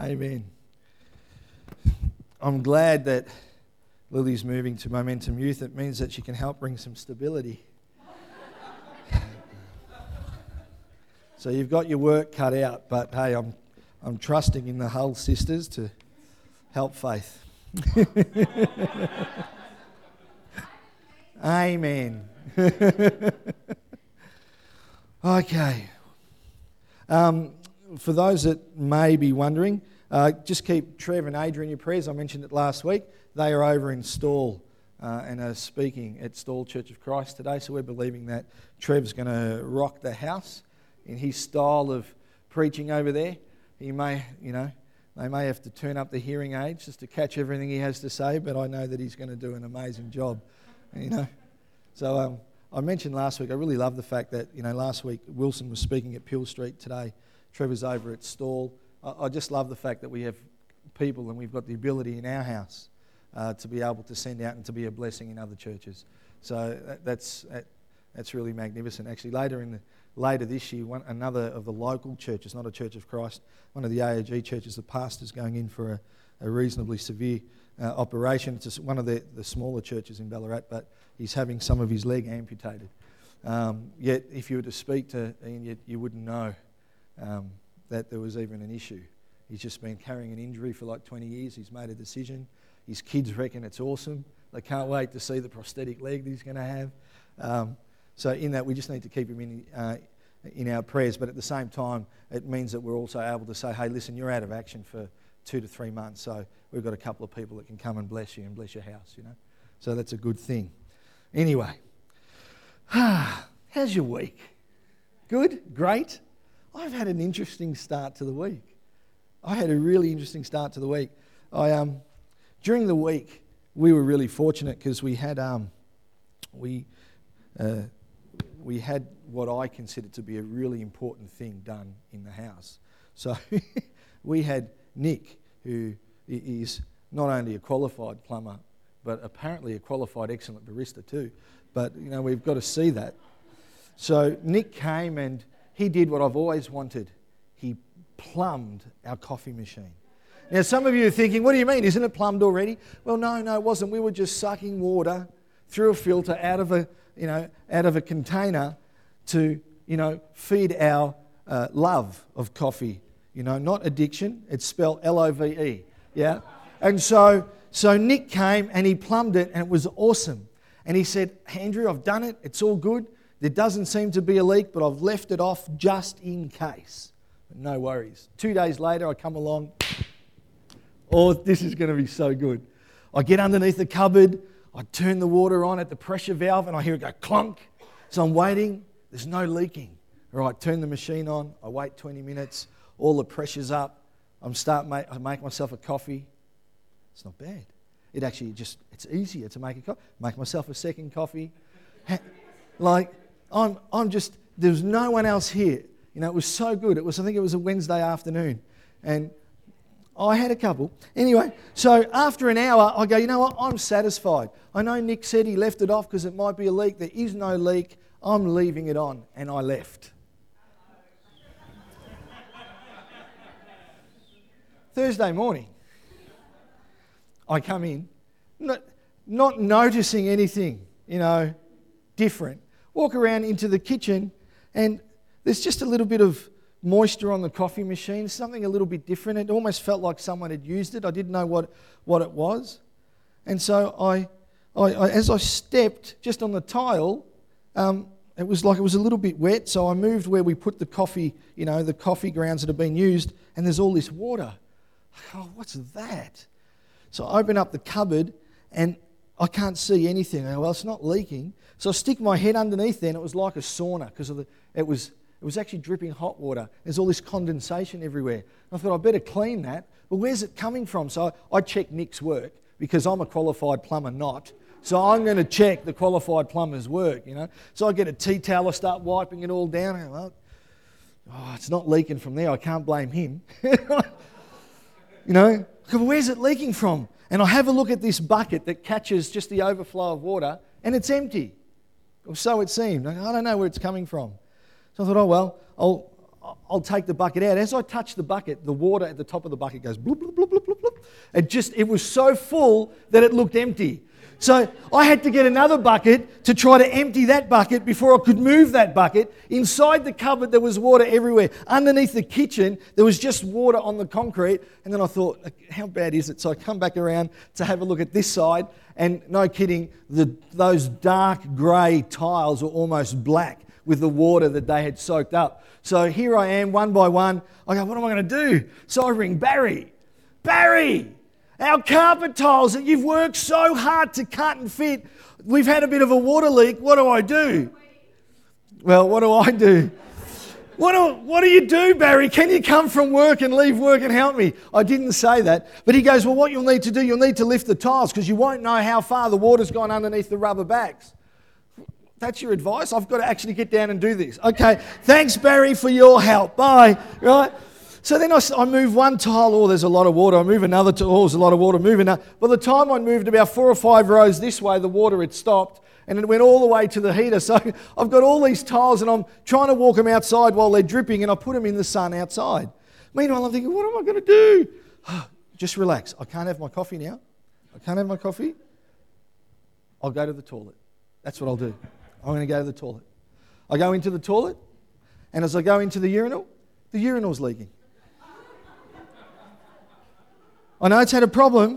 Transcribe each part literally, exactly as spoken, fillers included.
Amen. I'm glad that Lily's moving to Momentum Youth. It means that she can help bring some stability. So you've got your work cut out, but hey, I'm I'm trusting in the Hull sisters to help faith. Amen. Okay. Um, for those that may be wondering, uh, just keep Trev and Adrian in your prayers. I mentioned it last week. They are over in Stawell uh, and are speaking at Stahl Church of Christ today. So we're believing that Trev's going to rock the house in his style of preaching over there. He may, you know, they may have to turn up the hearing aids just to catch everything he has to say, but I know that he's going to do an amazing job, you know. So um, I mentioned last week, I really love the fact that, you know, last week Wilson was speaking at Peel Street today. Trevor's over at Stawell. I, I just love the fact that we have people and we've got the ability in our house uh, to be able to send out and to be a blessing in other churches. So that, that's that, that's really magnificent. Actually, later in the Later this year, one, another of the local churches, not a Church of Christ, one of the A O G churches, the pastor's going in for a, a reasonably severe uh, operation. It's one of the, the smaller churches in Ballarat, but he's having some of his leg amputated. Um, yet, if you were to speak to Ian, you, you wouldn't know um, that there was even an issue. He's just been carrying an injury for like twenty years. He's made a decision. His kids reckon it's awesome. They can't wait to see the prosthetic leg that he's going to have. Um, So in that, we just need to keep him in uh, in our prayers. But at the same time, it means that we're also able to say, hey, listen, you're out of action for two to three months. So we've got a couple of people that can come and bless you and bless your house, you know. So that's a good thing. Anyway, how's your week? Good? Great? I've had an interesting start to the week. I had a really interesting start to the week. I um during the week, we were really fortunate because we had... um we uh, we had what I consider to be a really important thing done in the house. So we had Nick, who is not only a qualified plumber, but apparently a qualified excellent barista too. But, you know, we've got to see that. So Nick came and he did what I've always wanted. He plumbed our coffee machine. Now, some of you are thinking, what do you mean? Isn't it plumbed already? Well, no, no, it wasn't. We were just sucking water through a filter out of a you know, out of a container to, you know, feed our uh, love of coffee, you know, not addiction. It's spelled L O V E, yeah? And so so Nick came and he plumbed it and it was awesome. And he said, Andrew, I've done it. It's all good. There doesn't seem to be a leak, but I've left it off just in case. No worries. Two days later, I come along. Oh, this is going to be so good. I get underneath the cupboard. I turn the water on at the pressure valve and I hear it go clunk. So I'm waiting. There's no leaking. All right, turn the machine on. I wait twenty minutes. All the pressure's up. I'm start make, I make myself a coffee. It's not bad. It actually just, it's easier to make a coffee. Make myself a second coffee. Like, I'm I'm just, there's no one else here. You know, it was so good. It was, I think it was a Wednesday afternoon. And I had a couple. Anyway, so after an hour, I go, you know what? I'm satisfied. I know Nick said he left it off because it might be a leak. There is no leak. I'm leaving it on. And I left. Thursday morning, I come in, not, not noticing anything, you know, different. Walk around into the kitchen and there's just a little bit of moisture on the coffee machine, something a little bit different. It almost felt like someone had used it. I didn't know what, what it was. And so I, I, I, as I stepped just on the tile, um, it was like it was a little bit wet. So I moved where we put the coffee, you know, the coffee grounds that have been used, and there's all this water. Oh, what's that? So I open up the cupboard and I can't see anything. Oh, well, it's not leaking. So I stick my head underneath there and it was like a sauna because of the, it was It was actually dripping hot water. There's all this condensation everywhere. And I thought, I better clean that. But where's it coming from? So I, I checked Nick's work because I'm a qualified plumber, not. So I'm going to check the qualified plumber's work, you know. So I get a tea towel, I start wiping it all down. And well, oh, it's not leaking from there. I can't blame him. You know, where's it leaking from? And I have a look at this bucket that catches just the overflow of water and it's empty. Or so it seemed. I don't know where it's coming from. So I thought, oh, well, I'll, I'll take the bucket out. As I touch the bucket, the water at the top of the bucket goes bloop, bloop, bloop, bloop, bloop, bloop. It just, it was so full that it looked empty. So I had to get another bucket to try to empty that bucket before I could move that bucket. Inside the cupboard, there was water everywhere. Underneath the kitchen, there was just water on the concrete. And then I thought, how bad is it? So I come back around to have a look at this side. And no kidding, the, those dark grey tiles were almost black with the water that they had soaked up. So here I am, one by one. I go, what am I going to do? So I ring Barry. Barry! Our carpet tiles that you've worked so hard to cut and fit, we've had a bit of a water leak. What do I do? Well, what do I do? What do, what do you do, Barry? Can you come from work and leave work and help me? I didn't say that. But he goes, well, what you'll need to do, you'll need to lift the tiles because you won't know how far the water's gone underneath the rubber backs. That's your advice? I've got to actually get down and do this. Okay, thanks, Barry, for your help. Bye. Right? So then I, I move one tile, oh, there's a lot of water. I move another tile, oh, there's a lot of water. Move another. By the time I moved about four or five rows this way, the water had stopped and it went all the way to the heater. So I've got all these tiles and I'm trying to walk them outside while they're dripping and I put them in the sun outside. Meanwhile, I'm thinking, what am I going to do? Just relax. I can't have my coffee now. I can't have my coffee. I'll go to the toilet. That's what I'll do. I'm going to go to the toilet. I go into the toilet and as I go into the urinal, the urinal's leaking. I know it's had a problem,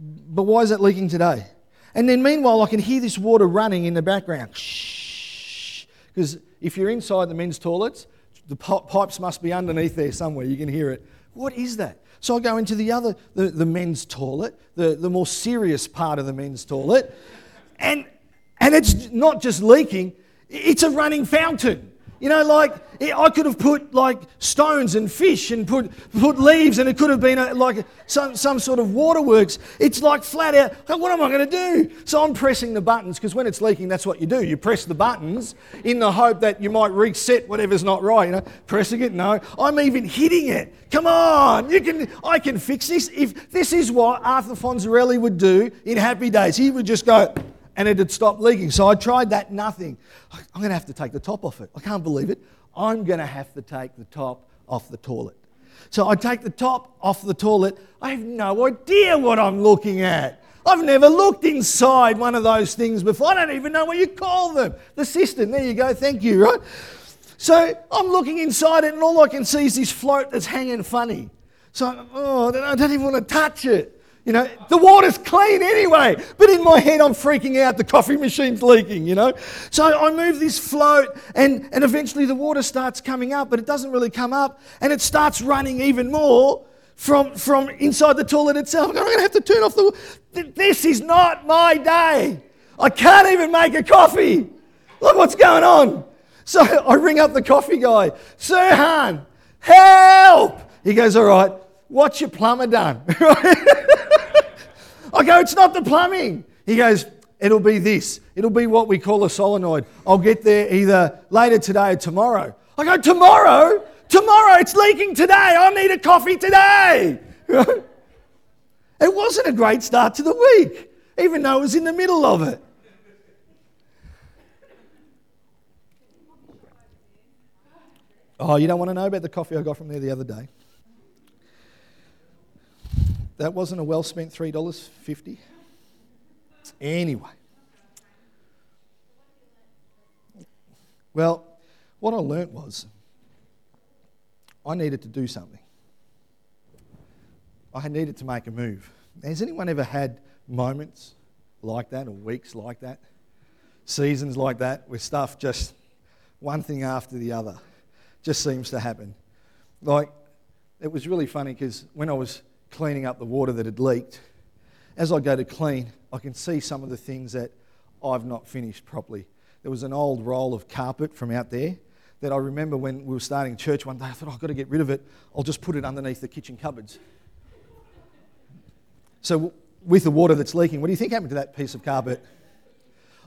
but why is it leaking today? And then meanwhile, I can hear this water running in the background. Shh. Because if you're inside the men's toilets, the pipes must be underneath there somewhere. You can hear it. What is that? So I go into the other, the, the men's toilet, the, the more serious part of the men's toilet. And, and it's not just leaking, it's a running fountain. You know, like, I could have put, like, stones and fish and put put leaves and it could have been, a, like, some, some sort of waterworks. It's like flat out, oh, what am I going to do? So I'm pressing the buttons because when it's leaking, that's what you do. You press the buttons in the hope that you might reset whatever's not right. You know, pressing it, no. I'm even hitting it. Come on, you can. I can fix this. If this is what Arthur Fonzarelli would do in Happy Days. He would just go... and it had stopped leaking. So I tried that, nothing. I'm going to have to take the top off it. I can't believe it. I'm going to have to take the top off the toilet. So I take the top off the toilet. I have no idea what I'm looking at. I've never looked inside one of those things before. I don't even know what you call them. The cistern, there you go, thank you, right? So I'm looking inside it and all I can see is this float that's hanging funny. So I'm, oh, I don't, I don't even want to touch it. You know, the water's clean anyway, but in my head I'm freaking out, the coffee machine's leaking, you know. So I move this float and, and eventually the water starts coming up, but it doesn't really come up and it starts running even more from, from inside the toilet itself. I'm going to have to turn off the water. This is not my day. I can't even make a coffee. Look what's going on. So I ring up the coffee guy. Sirhan, help. He goes, all right, what's your plumber done? I go, it's not the plumbing. He goes, it'll be this. It'll be what we call a solenoid. I'll get there either later today or tomorrow. I go, tomorrow? Tomorrow, it's leaking today. I need a coffee today. Right? It wasn't a great start to the week, even though it was in the middle of it. Oh, you don't want to know about the coffee I got from there the other day? That wasn't a well-spent three dollars fifty. Anyway. Well, what I learnt was I needed to do something. I needed to make a move. Has anyone ever had moments like that or weeks like that, seasons like that, where stuff just one thing after the other just seems to happen? Like, it was really funny because when I was... cleaning up the water that had leaked, as I go to clean, I can see some of the things that I've not finished properly. There was an old roll of carpet from out there that I remember when we were starting church one day, I thought, oh, I've got to get rid of it. I'll just put it underneath the kitchen cupboards. So with the water that's leaking, what do you think happened to that piece of carpet?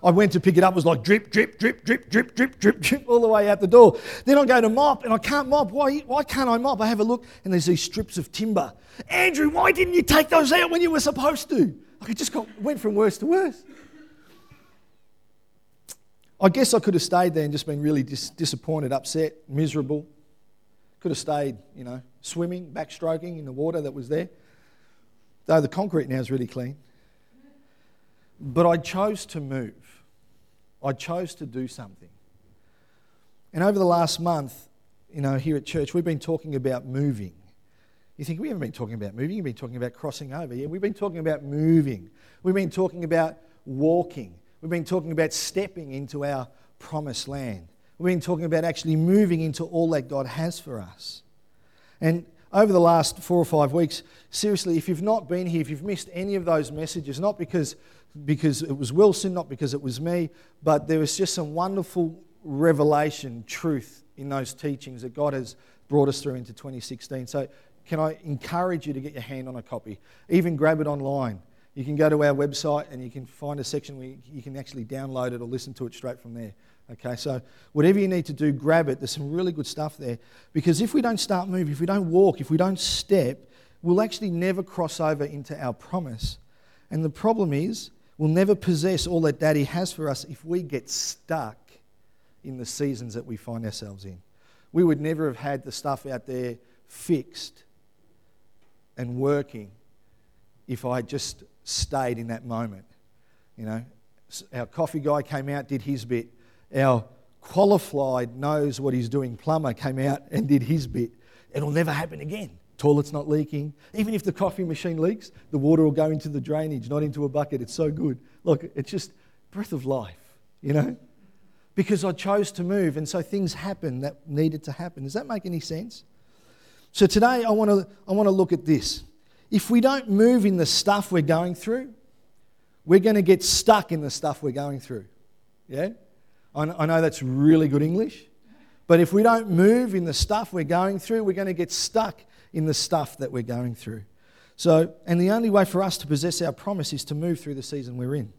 I went to pick it up, it was like drip, drip, drip, drip, drip, drip, drip, drip, all the way out the door. Then I go to mop and I can't mop. Why, why can't I mop? I have a look and there's these strips of timber. Andrew, why didn't you take those out when you were supposed to? I just got, went from worse to worse. I guess I could have stayed there and just been really dis- disappointed, upset, miserable, Could have stayed, you know, swimming, backstroking in the water that was there. Though the concrete now is really clean. But I chose to move. I chose to do something. And over the last month, you know, here at church, we've been talking about moving. You think, we haven't been talking about moving. We've been talking about crossing over. Yeah, we've been talking about moving. We've been talking about walking. We've been talking about stepping into our promised land. We've been talking about actually moving into all that God has for us. And over the last four or five weeks, seriously, if you've not been here, if you've missed any of those messages, not because because it was Wilson, not because it was me, but there was just some wonderful revelation, truth in those teachings that God has brought us through into twenty sixteen. So can I encourage you to get your hand on a copy? Even grab it online. You can go to our website and you can find a section where you can actually download it or listen to it straight from there. Okay, so whatever you need to do, grab it. There's some really good stuff there. Because if we don't start moving, if we don't walk, if we don't step, we'll actually never cross over into our promise. And the problem is, we'll never possess all that Daddy has for us if we get stuck in the seasons that we find ourselves in. We would never have had the stuff out there fixed and working if I just stayed in that moment. You know, our coffee guy came out, did his bit. Our qualified, knows what he's doing plumber came out and did his bit. It'll never happen again. Toilet's not leaking. Even if the coffee machine leaks, the water will go into the drainage, not into a bucket. It's so good. Look, it's just breath of life, you know, because I chose to move. And so things happened that needed to happen. Does that make any sense? So today I want to I want to look at this. If we don't move in the stuff we're going through, we're going to get stuck in the stuff we're going through. Yeah? I know that's really good English, but if we don't move in the stuff we're going through, we're going to get stuck in the stuff that we're going through. So, and the only way for us to possess our promise is to move through the season we're in.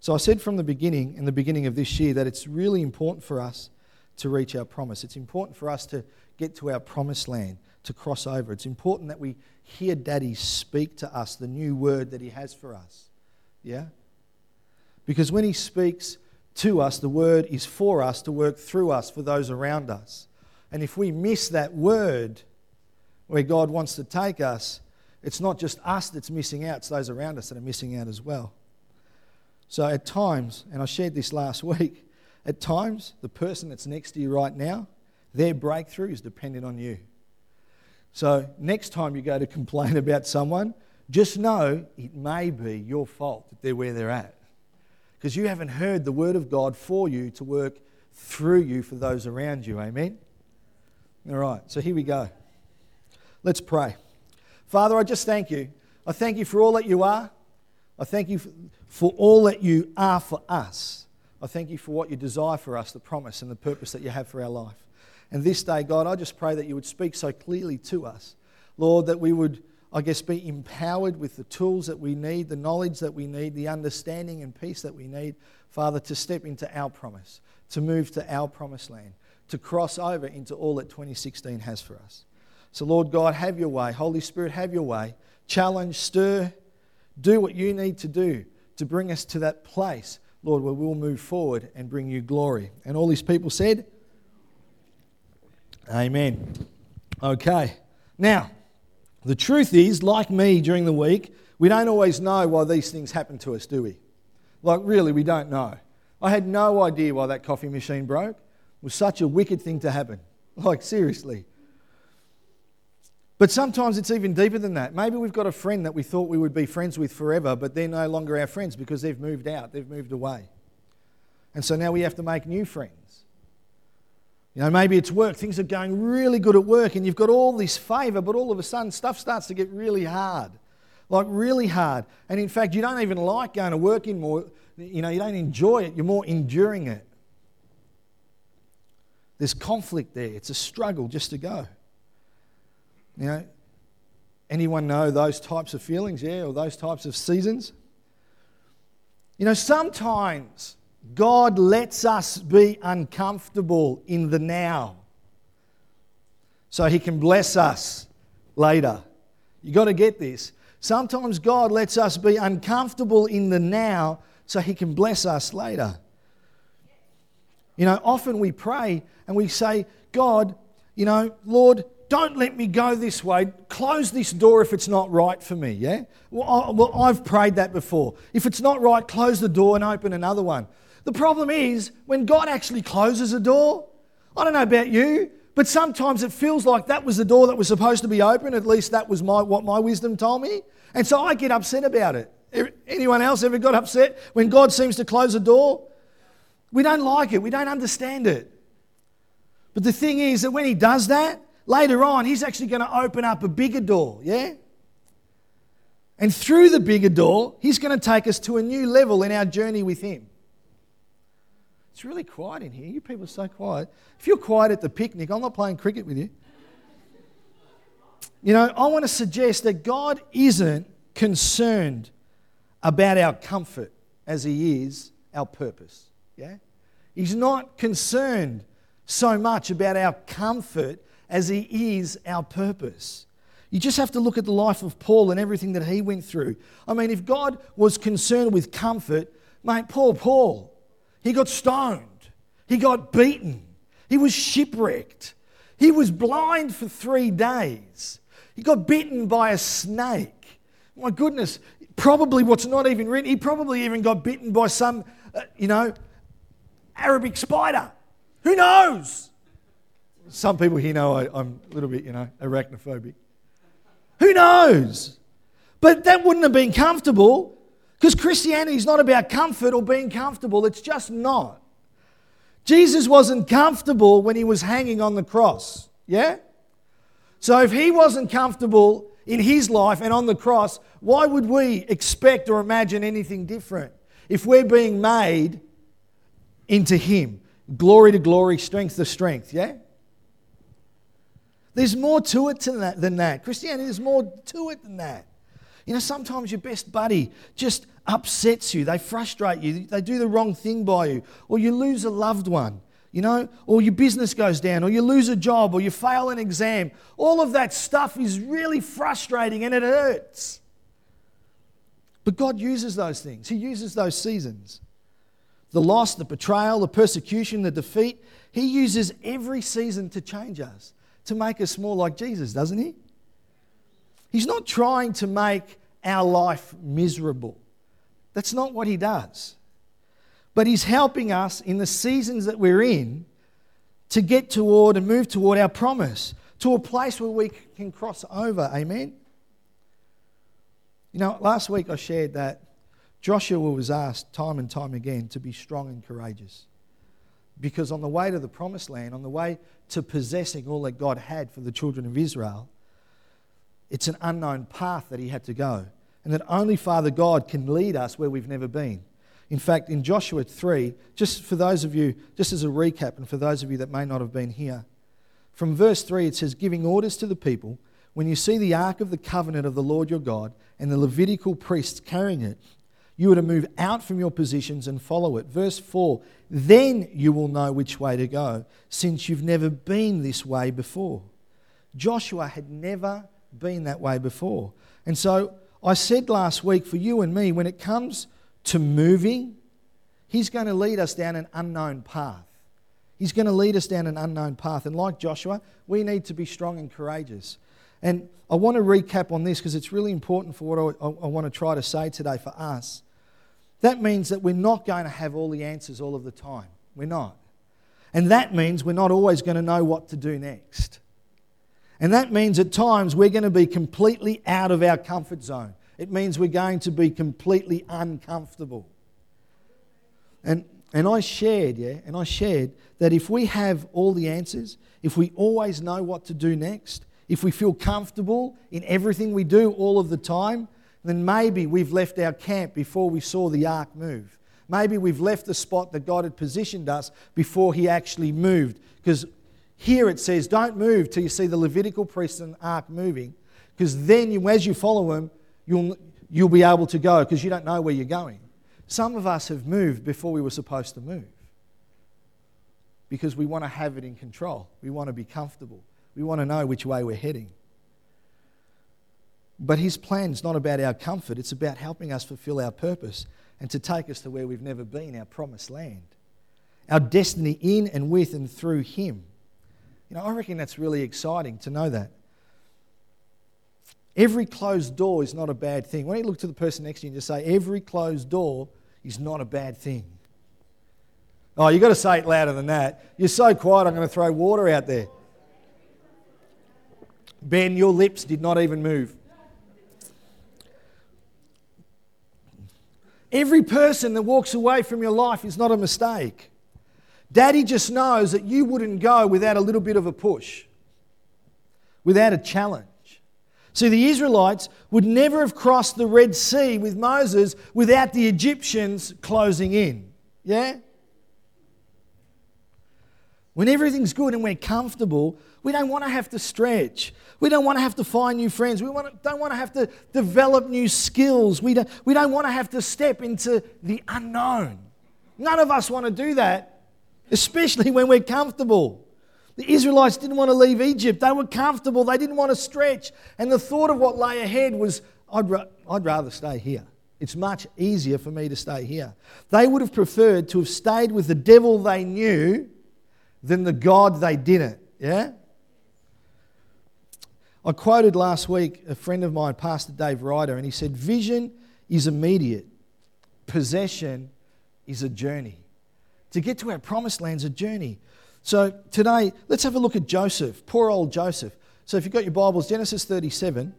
So I said from the beginning, in the beginning of this year, that it's really important for us to reach our promise. It's important for us to get to our promised land, to cross over. It's important that we hear Daddy speak to us, the new word that he has for us. Yeah? Because when he speaks to us, the word is for us to work through us for those around us. And if we miss that word where God wants to take us, it's not just us that's missing out, it's those around us that are missing out as well. So at times, and I shared this last week, at times the person that's next to you right now, their breakthrough is dependent on you. So next time you go to complain about someone, just know it may be your fault that they're where they're at. Because you haven't heard the word of God for you to work through you for those around you. Amen? All right, so here we go. Let's pray. Father, I just thank you. I thank you for all that you are. I thank you for all that you are for us. I thank you for what you desire for us, the promise and the purpose that you have for our life. And this day, God, I just pray that you would speak so clearly to us. Lord, that we would, I guess, be empowered with the tools that we need, the knowledge that we need, the understanding and peace that we need, Father, to step into our promise, to move to our promised land, to cross over into all that twenty sixteen has for us. So, Lord God, have your way. Holy Spirit, have your way. Challenge, stir, do what you need to do to bring us to that place, Lord, where we'll move forward and bring you glory. And all these people said, Amen. Okay. Now, the truth is, like me during the week, we don't always know why these things happen to us, do we? Like, really, we don't know. I had no idea why that coffee machine broke. It was such a wicked thing to happen. Like, seriously. But sometimes it's even deeper than that. Maybe we've got a friend that we thought we would be friends with forever, but they're no longer our friends because they've moved out, they've moved away. And so now we have to make new friends. You know, maybe it's work. Things are going really good at work and you've got all this favour, but all of a sudden stuff starts to get really hard, like really hard. And in fact, you don't even like going to work anymore. You know, you don't enjoy it. You're more enduring it. There's conflict there. It's a struggle just to go. You know, anyone know those types of feelings, yeah, or those types of seasons? You know, sometimes God lets us be uncomfortable in the now so he can bless us later. You got to get this. Sometimes God lets us be uncomfortable in the now so he can bless us later. You know, often we pray and we say, God, you know, Lord, don't let me go this way. Close this door if it's not right for me, yeah? Well, I, well, I've prayed that before. If it's not right, close the door and open another one. The problem is when God actually closes a door, I don't know about you, but sometimes it feels like that was the door that was supposed to be open. At least that was my what my wisdom told me. And so I get upset about it. Anyone else ever got upset when God seems to close a door? We don't like it. We don't understand it. But the thing is that when he does that, later on, he's actually going to open up a bigger door, yeah? And through the bigger door, he's going to take us to a new level in our journey with him. It's really quiet in here. You people are so quiet. If you're quiet at the picnic, I'm not playing cricket with you. You know, I want to suggest that God isn't concerned about our comfort as he is our purpose, yeah? He's not concerned so much about our comfort as he is our purpose. You just have to look at the life of Paul and everything that he went through. I mean, if God was concerned with comfort, mate, poor Paul, he got stoned. He got beaten. He was shipwrecked. He was blind for three days. He got bitten by a snake. My goodness, probably what's not even written, he probably even got bitten by some, uh, you know, Arabic spider. Who knows? Some people here know I, I'm a little bit, you know, arachnophobic. Who knows? But that wouldn't have been comfortable, because Christianity is not about comfort or being comfortable. It's just not. Jesus wasn't comfortable when he was hanging on the cross, yeah? So if he wasn't comfortable in his life and on the cross, why would we expect or imagine anything different if we're being made into him? Glory to glory, strength to strength, yeah? There's more to it than that. Christianity, there's more to it than that. You know, sometimes your best buddy just upsets you. They frustrate you. They do the wrong thing by you. Or you lose a loved one, you know, or your business goes down, or you lose a job, or you fail an exam. All of that stuff is really frustrating and it hurts. But God uses those things. He uses those seasons. The loss, the betrayal, the persecution, the defeat. He uses every season to change us, to make us more like Jesus, doesn't he? He's not trying to make our life miserable. That's not what he does. But he's helping us in the seasons that we're in to get toward and move toward our promise, to a place where we can cross over, amen? You know, last week I shared that Joshua was asked time and time again to be strong and courageous, because on the way to the promised land, on the way to possessing all that God had for the children of Israel, it's an unknown path that he had to go, and that only Father God can lead us where we've never been. In fact, in Joshua three, just for those of you, just as a recap, and for those of you that may not have been here, from verse three it says, giving orders to the people, when you see the ark of the covenant of the Lord your God and the Levitical priests carrying it, you are to move out from your positions and follow it. Verse four, then you will know which way to go, since you've never been this way before. Joshua had never been that way before. And so I said last week, for you and me, when it comes to moving, he's going to lead us down an unknown path. He's going to lead us down an unknown path. And like Joshua, we need to be strong and courageous. And I want to recap on this, because it's really important for what I, I, I want to try to say today for us. That means that we're not going to have all the answers all of the time. We're not. And that means we're not always going to know what to do next. And that means at times we're going to be completely out of our comfort zone. It means we're going to be completely uncomfortable. And and I shared, yeah, and I shared that if we have all the answers, if we always know what to do next, if we feel comfortable in everything we do all of the time, then maybe we've left our camp before we saw the ark move. Maybe we've left the spot that God had positioned us before he actually moved. Because here it says, don't move till you see the Levitical priests and the ark moving, because then you, as you follow them, you'll, you'll be able to go, because you don't know where you're going. Some of us have moved before we were supposed to move, because we want to have it in control. We want to be comfortable. We want to know which way we're heading. But his plan's not about our comfort. It's about helping us fulfill our purpose and to take us to where we've never been, our promised land, our destiny in and with and through him. You know, I reckon that's really exciting to know that. Every closed door is not a bad thing. Why don't you look to the person next to you and just say, every closed door is not a bad thing. Oh, you've got to say it louder than that. You're so quiet, I'm going to throw water out there. Ben, your lips did not even move. Every person that walks away from your life is not a mistake. Daddy just knows that you wouldn't go without a little bit of a push, without a challenge. See, the Israelites would never have crossed the Red Sea with Moses without the Egyptians closing in. Yeah? When everything's good and we're comfortable, we don't want to have to stretch. We don't want to have to find new friends. We want to, don't want to have to develop new skills. We don't, we don't want to have to step into the unknown. None of us want to do that, especially when we're comfortable. The Israelites didn't want to leave Egypt. They were comfortable. They didn't want to stretch. And the thought of what lay ahead was, I'd, ra- I'd rather stay here. It's much easier for me to stay here. They would have preferred to have stayed with the devil they knew than the God they didn't. Yeah? I quoted last week a friend of mine, Pastor Dave Ryder, and he said, vision is immediate. Possession is a journey. To get to our promised land's a journey. So today, let's have a look at Joseph, poor old Joseph. So if you've got your Bibles, Genesis thirty-seven.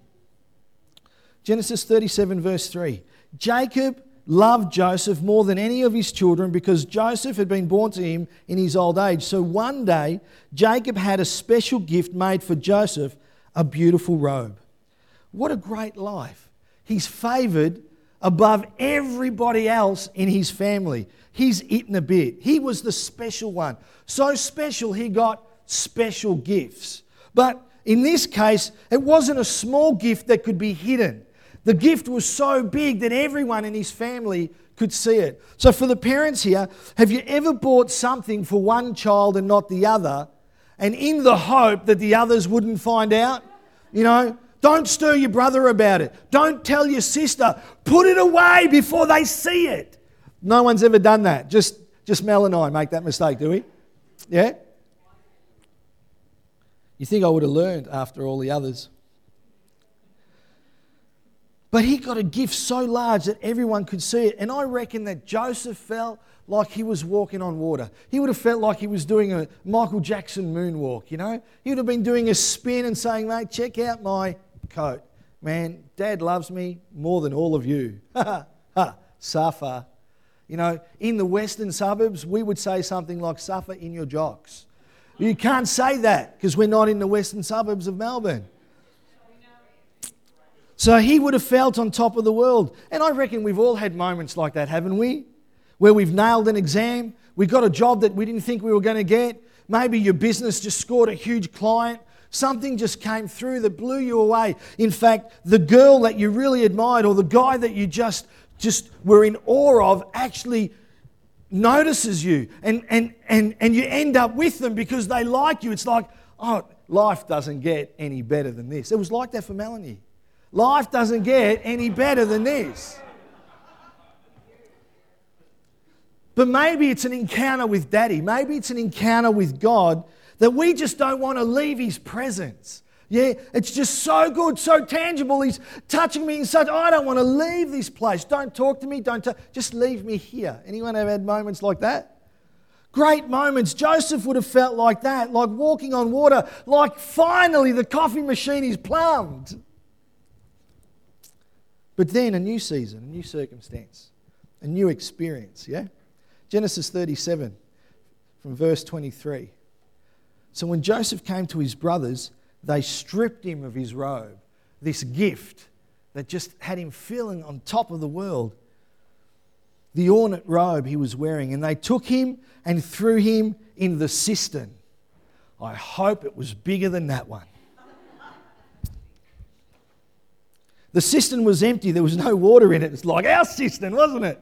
Genesis thirty-seven, verse three. Jacob loved Joseph more than any of his children because Joseph had been born to him in his old age. So one day, Jacob had a special gift made for Joseph, a beautiful robe. What a great life. He's favoured above everybody else in his family. He's eaten a bit. He was the special one. So special, he got special gifts. But in this case, it wasn't a small gift that could be hidden. The gift was so big that everyone in his family could see it. So for the parents here, have you ever bought something for one child and not the other, and in the hope that the others wouldn't find out? You know, don't stir your brother about it. Don't tell your sister. Put it away before they see it. No one's ever done that. Just, just Mel and I make that mistake, do we? Yeah? You think I would have learned after all the others. But he got a gift so large that everyone could see it. And I reckon that Joseph felt like he was walking on water. He would have felt like he was doing a Michael Jackson moonwalk, you know. He would have been doing a spin and saying, mate, check out my coat. Man, Dad loves me more than all of you. Ha, ha, ha, suffer. You know, in the western suburbs, we would say something like, suffer in your jocks. You can't say that because we're not in the western suburbs of Melbourne. So he would have felt on top of the world. And I reckon we've all had moments like that, haven't we? Where we've nailed an exam, we got a job that we didn't think we were going to get. Maybe your business just scored a huge client. Something just came through that blew you away. In fact, the girl that you really admired or the guy that you just, just were in awe of actually notices you. And, and, and, and you end up with them because they like you. It's like, oh, life doesn't get any better than this. It was like that for Melanie. Life doesn't get any better than this. But maybe it's an encounter with Daddy. Maybe it's an encounter with God that we just don't want to leave His presence. Yeah, it's just so good, so tangible. He's touching me in such, I don't want to leave this place. Don't talk to me. Don't t- Just leave me here. Anyone have had moments like that? Great moments. Joseph would have felt like that, like walking on water, like finally the coffee machine is plumbed. But then a new season, a new circumstance, a new experience, yeah? Genesis thirty-seven from verse twenty-three. So when Joseph came to his brothers, they stripped him of his robe, this gift that just had him feeling on top of the world, the ornate robe he was wearing, and they took him and threw him in the cistern. I hope it was bigger than that one. The cistern was empty. There was no water in it. It's like our cistern, wasn't it?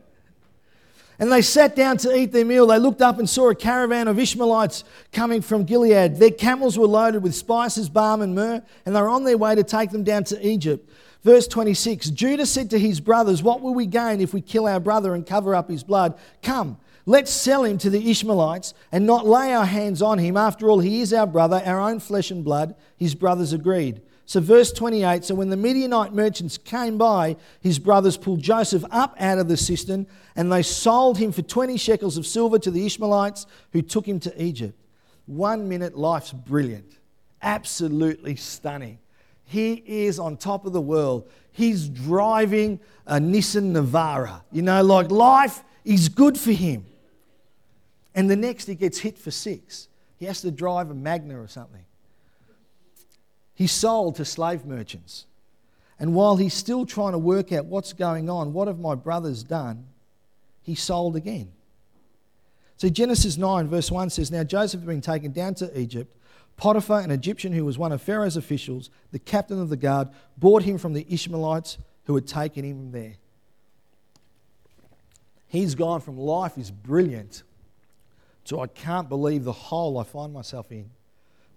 And they sat down to eat their meal. They looked up and saw a caravan of Ishmaelites coming from Gilead. Their camels were loaded with spices, balm and myrrh, and they were on their way to take them down to Egypt. Verse twenty-six, Judah said to his brothers, what will we gain if we kill our brother and cover up his blood? Come, Let's sell him to the Ishmaelites and not lay our hands on him. After all, he is our brother, our own flesh and blood." His brothers agreed. So verse twenty-eight, "So when the Midianite merchants came by, his brothers pulled Joseph up out of the cistern, and they sold him for twenty shekels of silver to the Ishmaelites, who took him to Egypt." One minute, life's brilliant. Absolutely stunning. He is on top of the world. He's driving a Nissan Navara. You know, like life is good for him. And the next he gets hit for six. He has to drive a Magna or something. He's sold to slave merchants. And while he's still trying to work out what's going on, what have my brothers done? He's sold again. So Genesis nine verse one says, "Now Joseph had been taken down to Egypt. Potiphar, an Egyptian who was one of Pharaoh's officials, the captain of the guard, bought him from the Ishmaelites who had taken him there." He's gone from life is brilliant to I can't believe the hole I find myself in.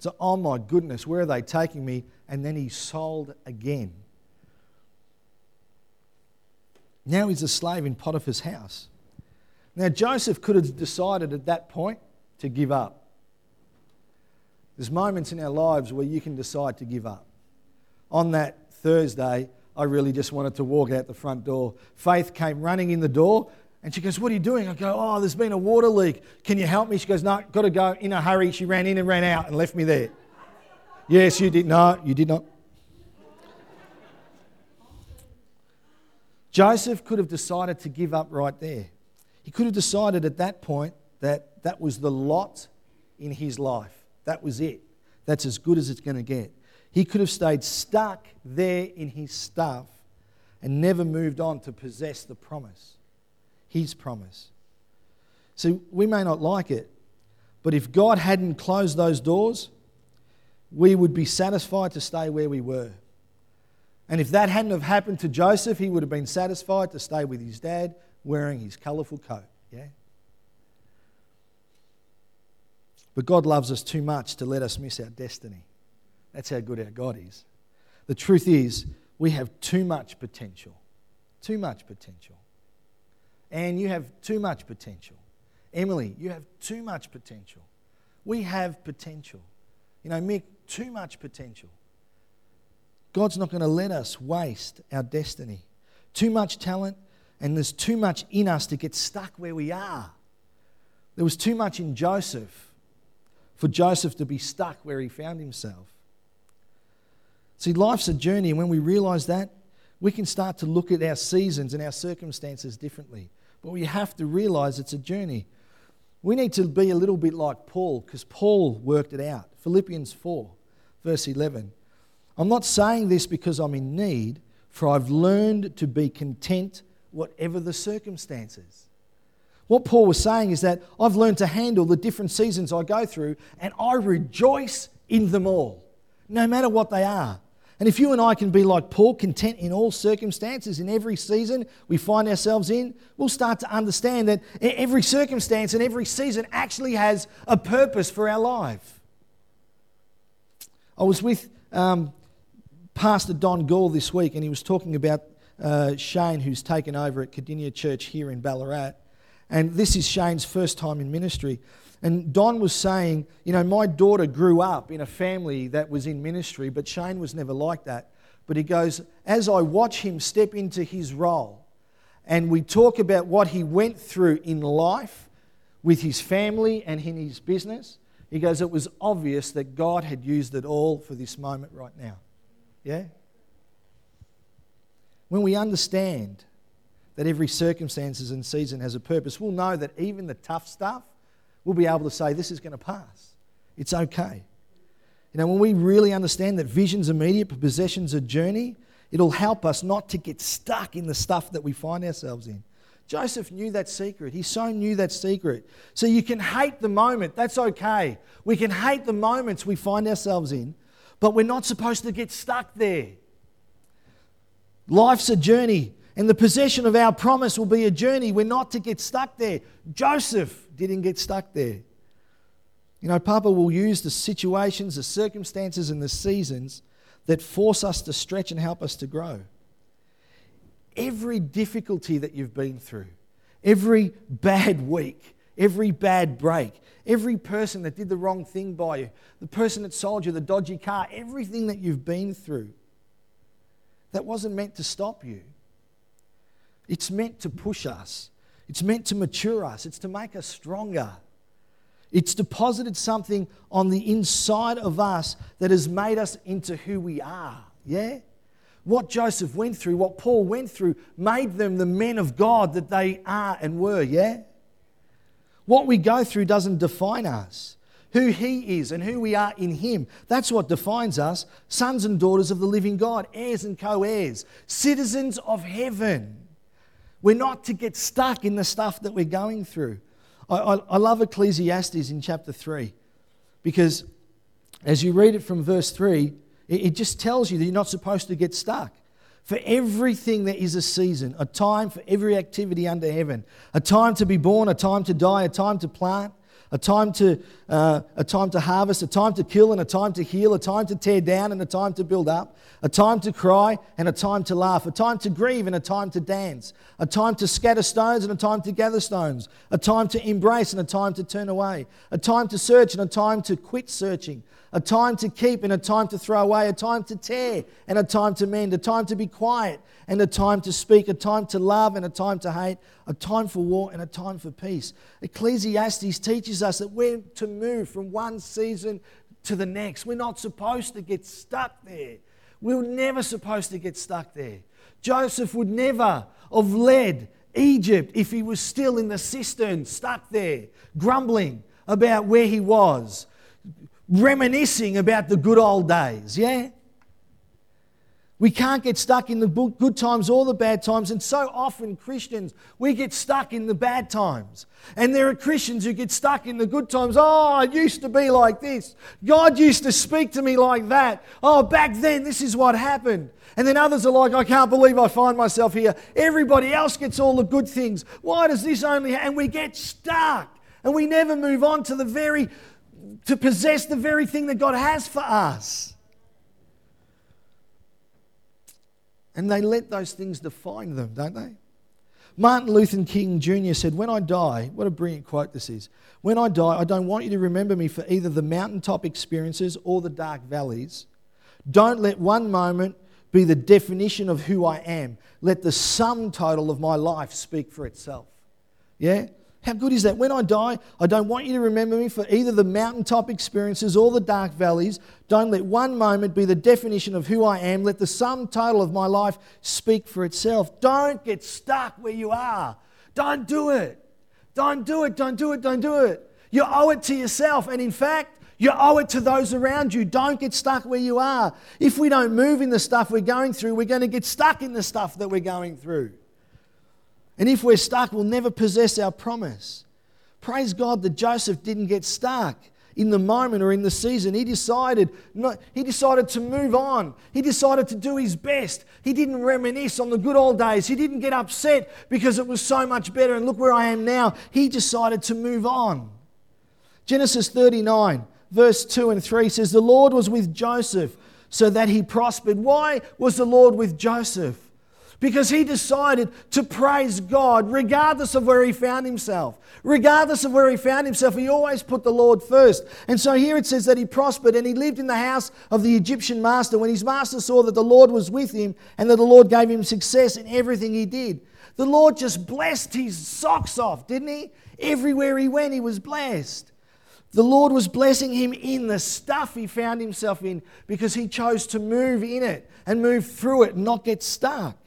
So, oh my goodness, where are they taking me? And then he's sold again. Now he's a slave in Potiphar's house. Now Joseph could have decided at that point to give up. There's moments in our lives where you can decide to give up. On that Thursday, I really just wanted to walk out the front door. Faith came running in the door. And she goes, "What are you doing?" I go, "Oh, there's been a water leak. Can you help me?" She goes, "No, got to go in a hurry." She ran in and ran out and left me there. Yes, you did. No, you did not. Joseph could have decided to give up right there. He could have decided at that point that that was the lot in his life. That was it. That's as good as it's going to get. He could have stayed stuck there in his stuff and never moved on to possess the promise. His promise. So we may not like it, but if God hadn't closed those doors, we would be satisfied to stay where we were. And if that hadn't have happened to Joseph, he would have been satisfied to stay with his dad wearing his colourful coat. Yeah. But God loves us too much to let us miss our destiny. That's how good our God is. The truth is, we have too much potential. Too much potential. And you have too much potential. Emily, you have too much potential. We have potential. You know, Mick, too much potential. God's not going to let us waste our destiny. Too much talent, and there's too much in us to get stuck where we are. There was too much in Joseph for Joseph to be stuck where he found himself. See, life's a journey, and when we realise that, we can start to look at our seasons and our circumstances differently. But we have to realise it's a journey. We need to be a little bit like Paul, because Paul worked it out. Philippians four, verse eleven. "I'm not saying this because I'm in need, for I've learned to be content whatever the circumstances." What Paul was saying is that I've learned to handle the different seasons I go through, and I rejoice in them all, no matter what they are. And if you and I can be like Paul, content in all circumstances, in every season we find ourselves in, we'll start to understand that every circumstance and every season actually has a purpose for our life. I was with um, Pastor Don Gall this week, and he was talking about uh, Shane, who's taken over at Kardinia Church here in Ballarat. And this is Shane's first time in ministry. And Don was saying, you know, my daughter grew up in a family that was in ministry, but Shane was never like that. But he goes, as I watch him step into his role, and we talk about what he went through in life with his family and in his business, he goes, it was obvious that God had used it all for this moment right now. Yeah? When we understand that every circumstance and season has a purpose, we'll know that even the tough stuff, we'll be able to say, this is going to pass. It's okay. You know, when we really understand that vision's immediate, but possession's a journey, it'll help us not to get stuck in the stuff that we find ourselves in. Joseph knew that secret. He so knew that secret. So you can hate the moment. That's okay. We can hate the moments we find ourselves in, but we're not supposed to get stuck there. Life's a journey, and the possession of our promise will be a journey. We're not to get stuck there. Joseph didn't get stuck there. You know, Papa will use the situations, the circumstances, and the seasons that force us to stretch and help us to grow. Every difficulty that you've been through, Every bad week, every bad break, every person that did the wrong thing by you, the person that sold you the dodgy car, everything that you've been through, that wasn't meant to stop you. It's meant to push us. It's meant to mature us. It's to make us stronger. It's deposited something on the inside of us that has made us into who we are. Yeah? What Joseph went through, what Paul went through, made them the men of God that they are and were. Yeah? What we go through doesn't define us. Who he is and who we are in him, that's what defines us. Sons and daughters of the living God, heirs and co-heirs, citizens of heaven. We're not to get stuck in the stuff that we're going through. I, I, I love Ecclesiastes in chapter three, because as you read it from verse three, it, it just tells you that you're not supposed to get stuck. For everything there is a season, a time for every activity under heaven, a time to be born, a time to die, a time to plant, a time to uh, a time to harvest, a time to kill and a time to heal, a time to tear down and a time to build up, a time to cry and a time to laugh, a time to grieve and a time to dance, a time to scatter stones and a time to gather stones, a time to embrace and a time to turn away, a time to search and a time to quit searching, a time to keep and a time to throw away, a time to tear and a time to mend, a time to be quiet and a time to speak, a time to love and a time to hate, a time for war and a time for peace. Ecclesiastes teaches us that we're to move from one season to the next. We're not supposed to get stuck there. We're never supposed to get stuck there. Joseph would never have led Egypt if he was still in the cistern, stuck there, grumbling about where he was, reminiscing about the good old days, yeah? We can't get stuck in the good times or the bad times, and so often Christians, we get stuck in the bad times. And there are Christians who get stuck in the good times. Oh, it used to be like this. God used to speak to me like that. Oh, back then, this is what happened. And then others are like, I can't believe I find myself here. Everybody else gets all the good things. Why does this only happen? And we get stuck, and we never move on to the very... to possess the very thing that God has for us. And they let those things define them, don't they? Martin Luther King Junior said, when I die, what a brilliant quote this is, when I die, I don't want you to remember me for either the mountaintop experiences or the dark valleys. Don't let one moment be the definition of who I am. Let the sum total of my life speak for itself. Yeah? How good is that? When I die, I don't want you to remember me for either the mountaintop experiences or the dark valleys. Don't let one moment be the definition of who I am. Let the sum total of my life speak for itself. Don't get stuck where you are. Don't do it. Don't do it. Don't do it. Don't do it. You owe it to yourself. And in fact, you owe it to those around you. Don't get stuck where you are. If we don't move in the stuff we're going through, we're going to get stuck in the stuff that we're going through. And if we're stuck, we'll never possess our promise. Praise God that Joseph didn't get stuck in the moment or in the season. He decided not, he decided to move on. He decided to do his best. He didn't reminisce on the good old days. He didn't get upset because it was so much better and look where I am now. He decided to move on. Genesis thirty-nine, verse two and three says, the Lord was with Joseph so that he prospered. Why was the Lord with Joseph? Because he decided to praise God regardless of where he found himself. Regardless of where he found himself, he always put the Lord first. And so here it says that he prospered and he lived in the house of the Egyptian master when his master saw that the Lord was with him and that the Lord gave him success in everything he did. The Lord just blessed his socks off, didn't he? Everywhere he went, he was blessed. The Lord was blessing him in the stuff he found himself in because he chose to move in it and move through it and not get stuck.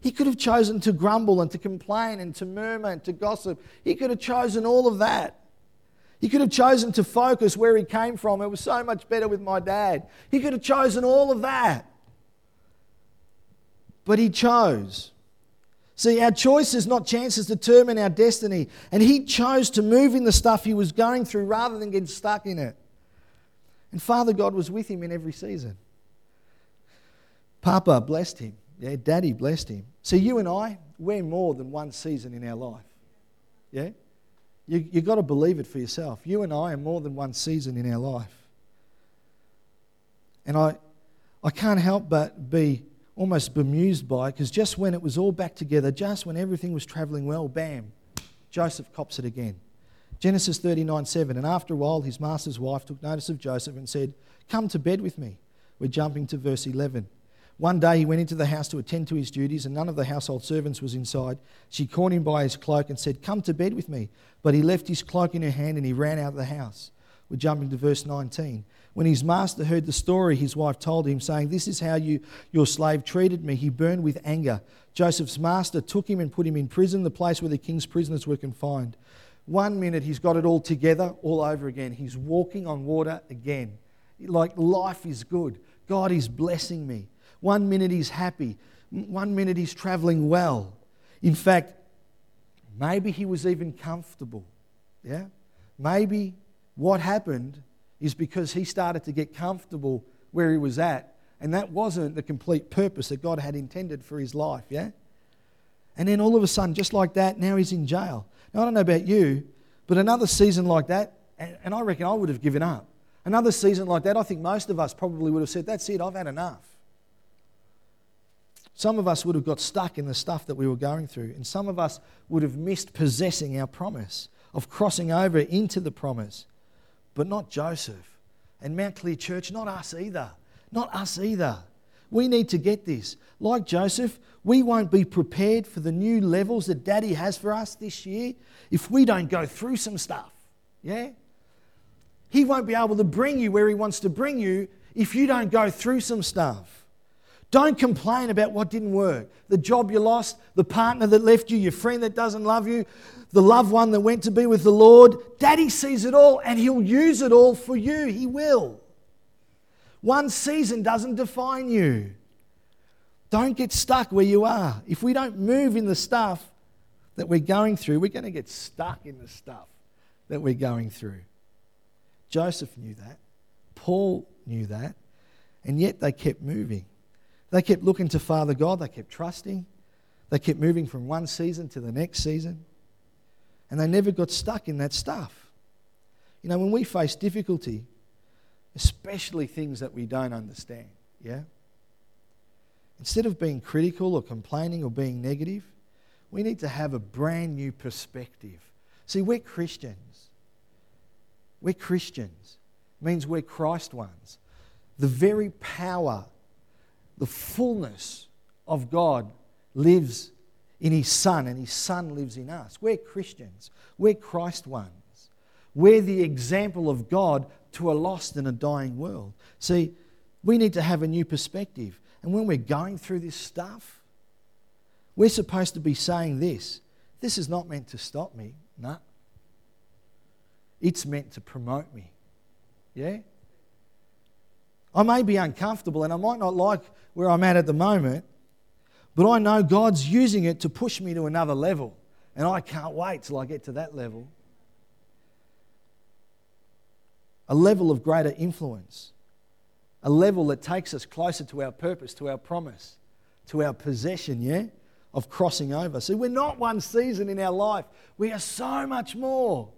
He could have chosen to grumble and to complain and to murmur and to gossip. He could have chosen all of that. He could have chosen to focus where he came from. It was so much better with my dad. He could have chosen all of that. But he chose. See, our choices, not chances, determine our destiny. And he chose to move in the stuff he was going through rather than get stuck in it. And Father God was with him in every season. Papa blessed him. Yeah, Daddy blessed him. So you and I, we're more than one season in our life. Yeah? You, you've got to believe it for yourself. You and I are more than one season in our life. And I I can't help but be almost bemused by, because just when it was all back together, just when everything was traveling well, bam, Joseph cops it again. Genesis thirty-nine seven, and after a while his master's wife took notice of Joseph and said, "Come to bed with me." We're jumping to verse eleven. One day he went into the house to attend to his duties, and none of the household servants was inside. She caught him by his cloak and said, "Come to bed with me." But he left his cloak in her hand and he ran out of the house. We're jumping to verse nineteen. When his master heard the story, his wife told him, saying, "This is how you, your slave treated me." He burned with anger. Joseph's master took him and put him in prison, the place where the king's prisoners were confined. One minute he's got it all together all over again. He's walking on water again. Like, life is good. God is blessing me. One minute he's happy. One minute he's traveling well. In fact, maybe he was even comfortable. Yeah? Maybe what happened is because he started to get comfortable where he was at, and that wasn't the complete purpose that God had intended for his life, yeah? And then all of a sudden, just like that, now he's in jail. Now, I don't know about you, but another season like that, and, and I reckon I would have given up. Another season like that, I think most of us probably would have said, that's it, I've had enough. Some of us would have got stuck in the stuff that we were going through, and some of us would have missed possessing our promise, of crossing over into the promise. But not Joseph. And Mount Clear Church, not us either. Not us either. We need to get this. Like Joseph, we won't be prepared for the new levels that Daddy has for us this year if we don't go through some stuff. Yeah? He won't be able to bring you where he wants to bring you if you don't go through some stuff. Don't complain about what didn't work. The job you lost, the partner that left you, your friend that doesn't love you, the loved one that went to be with the Lord. Daddy sees it all and he'll use it all for you. He will. One season doesn't define you. Don't get stuck where you are. If we don't move in the stuff that we're going through, we're going to get stuck in the stuff that we're going through. Joseph knew that. Paul knew that. And yet they kept moving. They kept looking to Father God. They kept trusting. They kept moving from one season to the next season. And they never got stuck in that stuff. You know, when we face difficulty, especially things that we don't understand, yeah? Instead of being critical or complaining or being negative, we need to have a brand new perspective. See, we're Christians. We're Christians. It means we're Christ ones. The very power, the fullness of God lives in his Son, and his Son lives in us. We're Christians. We're Christ ones. We're the example of God to a lost and a dying world. See, we need to have a new perspective. And when we're going through this stuff, we're supposed to be saying this. This is not meant to stop me. No. It's meant to promote me. Yeah? I may be uncomfortable and I might not like where I'm at at the moment, but I know God's using it to push me to another level, and I can't wait till I get to that level. A level of greater influence, a level that takes us closer to our purpose, to our promise, to our possession, yeah, of crossing over. See, we're not one season in our life. We are so much more.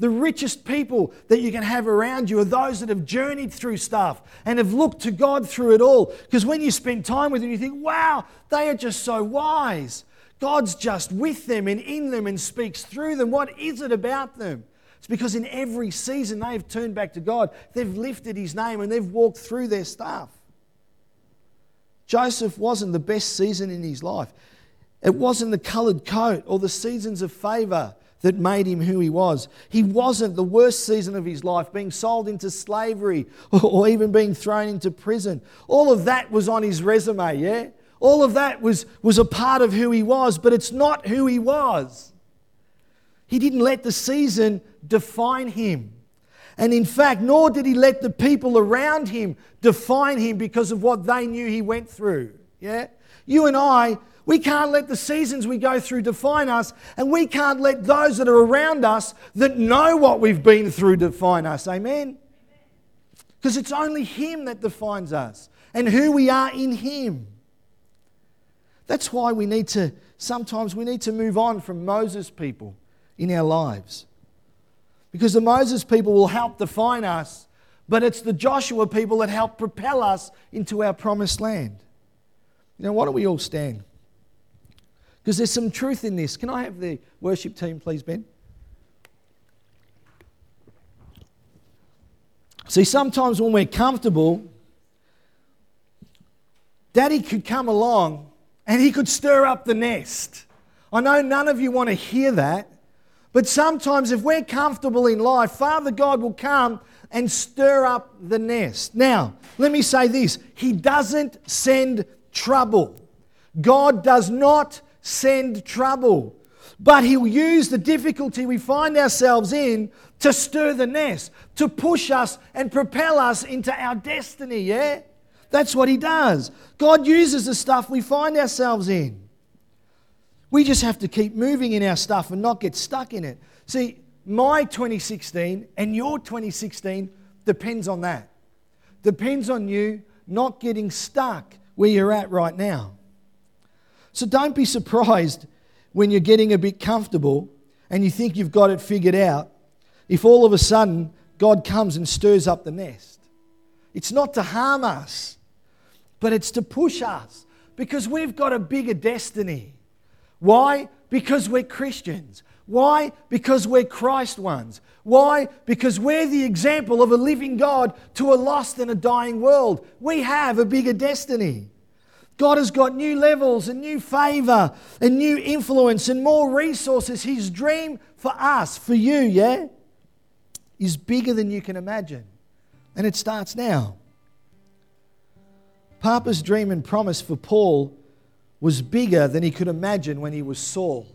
The richest people that you can have around you are those that have journeyed through stuff and have looked to God through it all. Because when you spend time with them, you think, wow, they are just so wise. God's just with them and in them and speaks through them. What is it about them? It's because in every season they've turned back to God. They've lifted his name and they've walked through their stuff. Joseph wasn't the best season in his life. It wasn't the coloured coat or the seasons of favour that made him who he was. He wasn't the worst season of his life, being sold into slavery or even being thrown into prison. All of that was on his resume, yeah? All of that was, was a part of who he was, but it's not who he was. He didn't let the season define him. And in fact, nor did he let the people around him define him because of what they knew he went through, yeah? You and I, we can't let the seasons we go through define us, and we can't let those that are around us that know what we've been through define us. Amen? Because it's only him that defines us and who we are in him. That's why we need to, sometimes we need to move on from Moses people in our lives. Because the Moses people will help define us, but it's the Joshua people that help propel us into our promised land. You know, why don't we all stand? Because there's some truth in this. Can I have the worship team, please, Ben? See, sometimes when we're comfortable, Daddy could come along and he could stir up the nest. I know none of you want to hear that, but sometimes if we're comfortable in life, Father God will come and stir up the nest. Now, let me say this. He doesn't send trouble. God does not send trouble. But he'll use the difficulty we find ourselves in to stir the nest, to push us and propel us into our destiny, yeah? That's what he does. God uses the stuff we find ourselves in. We just have to keep moving in our stuff and not get stuck in it. See, my twenty sixteen and your twenty sixteen depends on that. Depends on you not getting stuck where you're at right now. So don't be surprised when you're getting a bit comfortable and you think you've got it figured out, if all of a sudden God comes and stirs up the nest. It's not to harm us, but it's to push us because we've got a bigger destiny. Why? Because we're Christians. Why? Because we're Christ ones. Why? Because we're the example of a living God to a lost and a dying world. We have a bigger destiny. God has got new levels and new favor and new influence and more resources. His dream for us, for you, yeah, is bigger than you can imagine. And it starts now. Papa's dream and promise for Paul was bigger than he could imagine when he was Saul.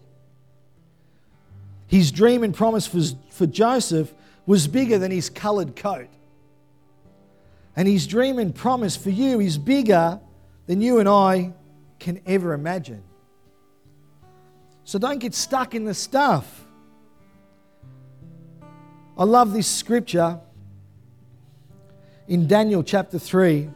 His dream and promise for, for Joseph was bigger than his colored coat. And his dream and promise for you is bigger than you and I can ever imagine. So don't get stuck in the stuff. I love this scripture in Daniel chapter three.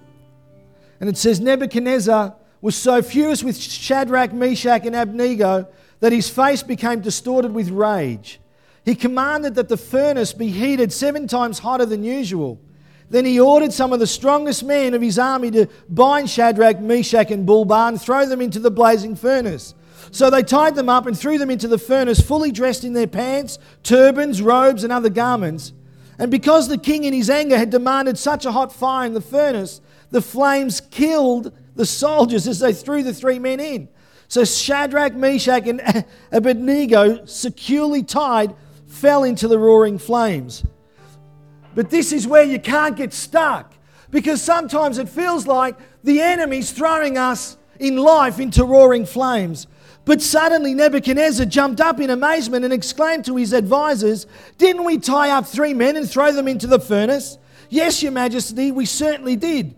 And it says, Nebuchadnezzar was so furious with Shadrach, Meshach, and Abednego that his face became distorted with rage. He commanded that the furnace be heated seven times hotter than usual. Then he ordered some of the strongest men of his army to bind Shadrach, Meshach, and Abednego and throw them into the blazing furnace. So they tied them up and threw them into the furnace, fully dressed in their pants, turbans, robes, and other garments. And because the king in his anger had demanded such a hot fire in the furnace, the flames killed the soldiers as they threw the three men in. So Shadrach, Meshach, and Abednego, securely tied, fell into the roaring flames. But this is where you can't get stuck, because sometimes it feels like the enemy's throwing us in life into roaring flames. But suddenly Nebuchadnezzar jumped up in amazement and exclaimed to his advisors, "Didn't we tie up three men and throw them into the furnace?" "Yes, Your Majesty, we certainly did."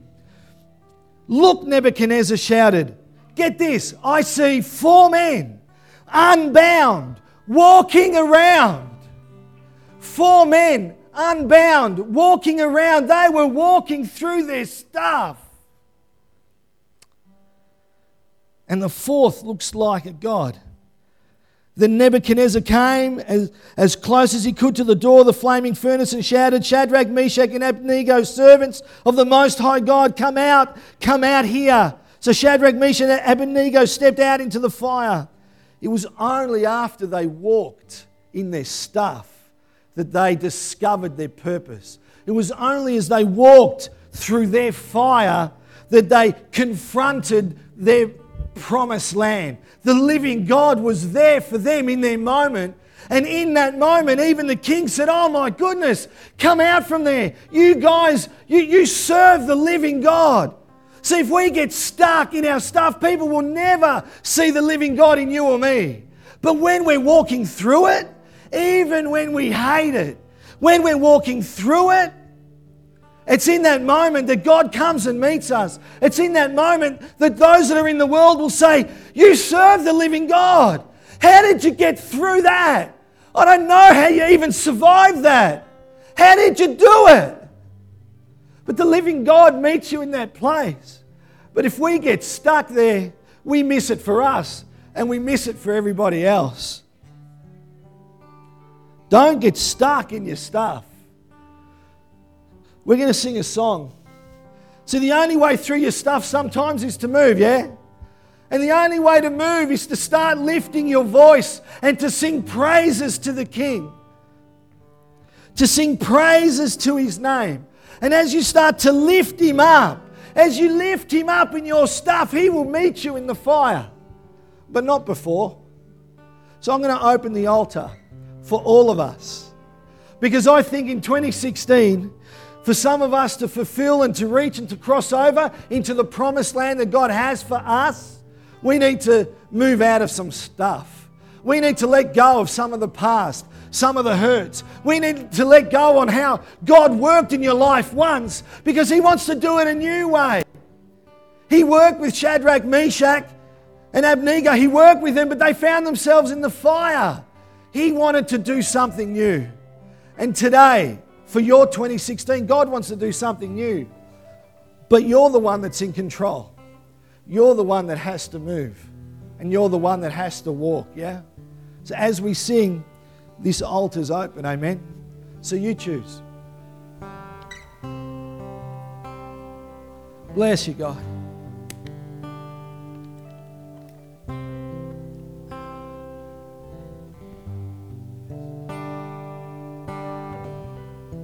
"Look," Nebuchadnezzar shouted, "get this, I see four men, unbound, walking around." Four men, unbound, walking around. They were walking through their stuff. And the fourth looks like a god. Then Nebuchadnezzar came as, as close as he could to the door of the flaming furnace and shouted, "Shadrach, Meshach, and Abednego, servants of the Most High God, come out, come out here." So Shadrach, Meshach, and Abednego stepped out into the fire. It was only after they walked in their stuff that they discovered their purpose. It was only as they walked through their fire that they confronted their promised land. The living God was there for them in their moment. And in that moment, even the king said, "Oh my goodness, come out from there. You guys, you, you serve the living God." See, if we get stuck in our stuff, people will never see the living God in you or me. But when we're walking through it, even when we hate it, when we're walking through it, it's in that moment that God comes and meets us. It's in that moment that those that are in the world will say, "You serve the living God. How did you get through that? I don't know how you even survived that. How did you do it?" But the living God meets you in that place. But if we get stuck there, we miss it for us and we miss it for everybody else. Don't get stuck in your stuff. We're going to sing a song. See, the only way through your stuff sometimes is to move, yeah? And the only way to move is to start lifting your voice and to sing praises to the King. To sing praises to His name. And as you start to lift Him up, as you lift Him up in your stuff, He will meet you in the fire. But not before. So I'm going to open the altar for all of us. Because I think in twenty sixteen, for some of us to fulfill and to reach and to cross over into the promised land that God has for us, we need to move out of some stuff. We need to let go of some of the past, some of the hurts. We need to let go on how God worked in your life once, because He wants to do it a new way. He worked with Shadrach, Meshach, and Abednego. He worked with them, but they found themselves in the fire. He wanted to do something new. And today, for your twenty sixteen, God wants to do something new. But you're the one that's in control. You're the one that has to move. And you're the one that has to walk, yeah? So as we sing, this altar's open, amen? So you choose. Bless you, God.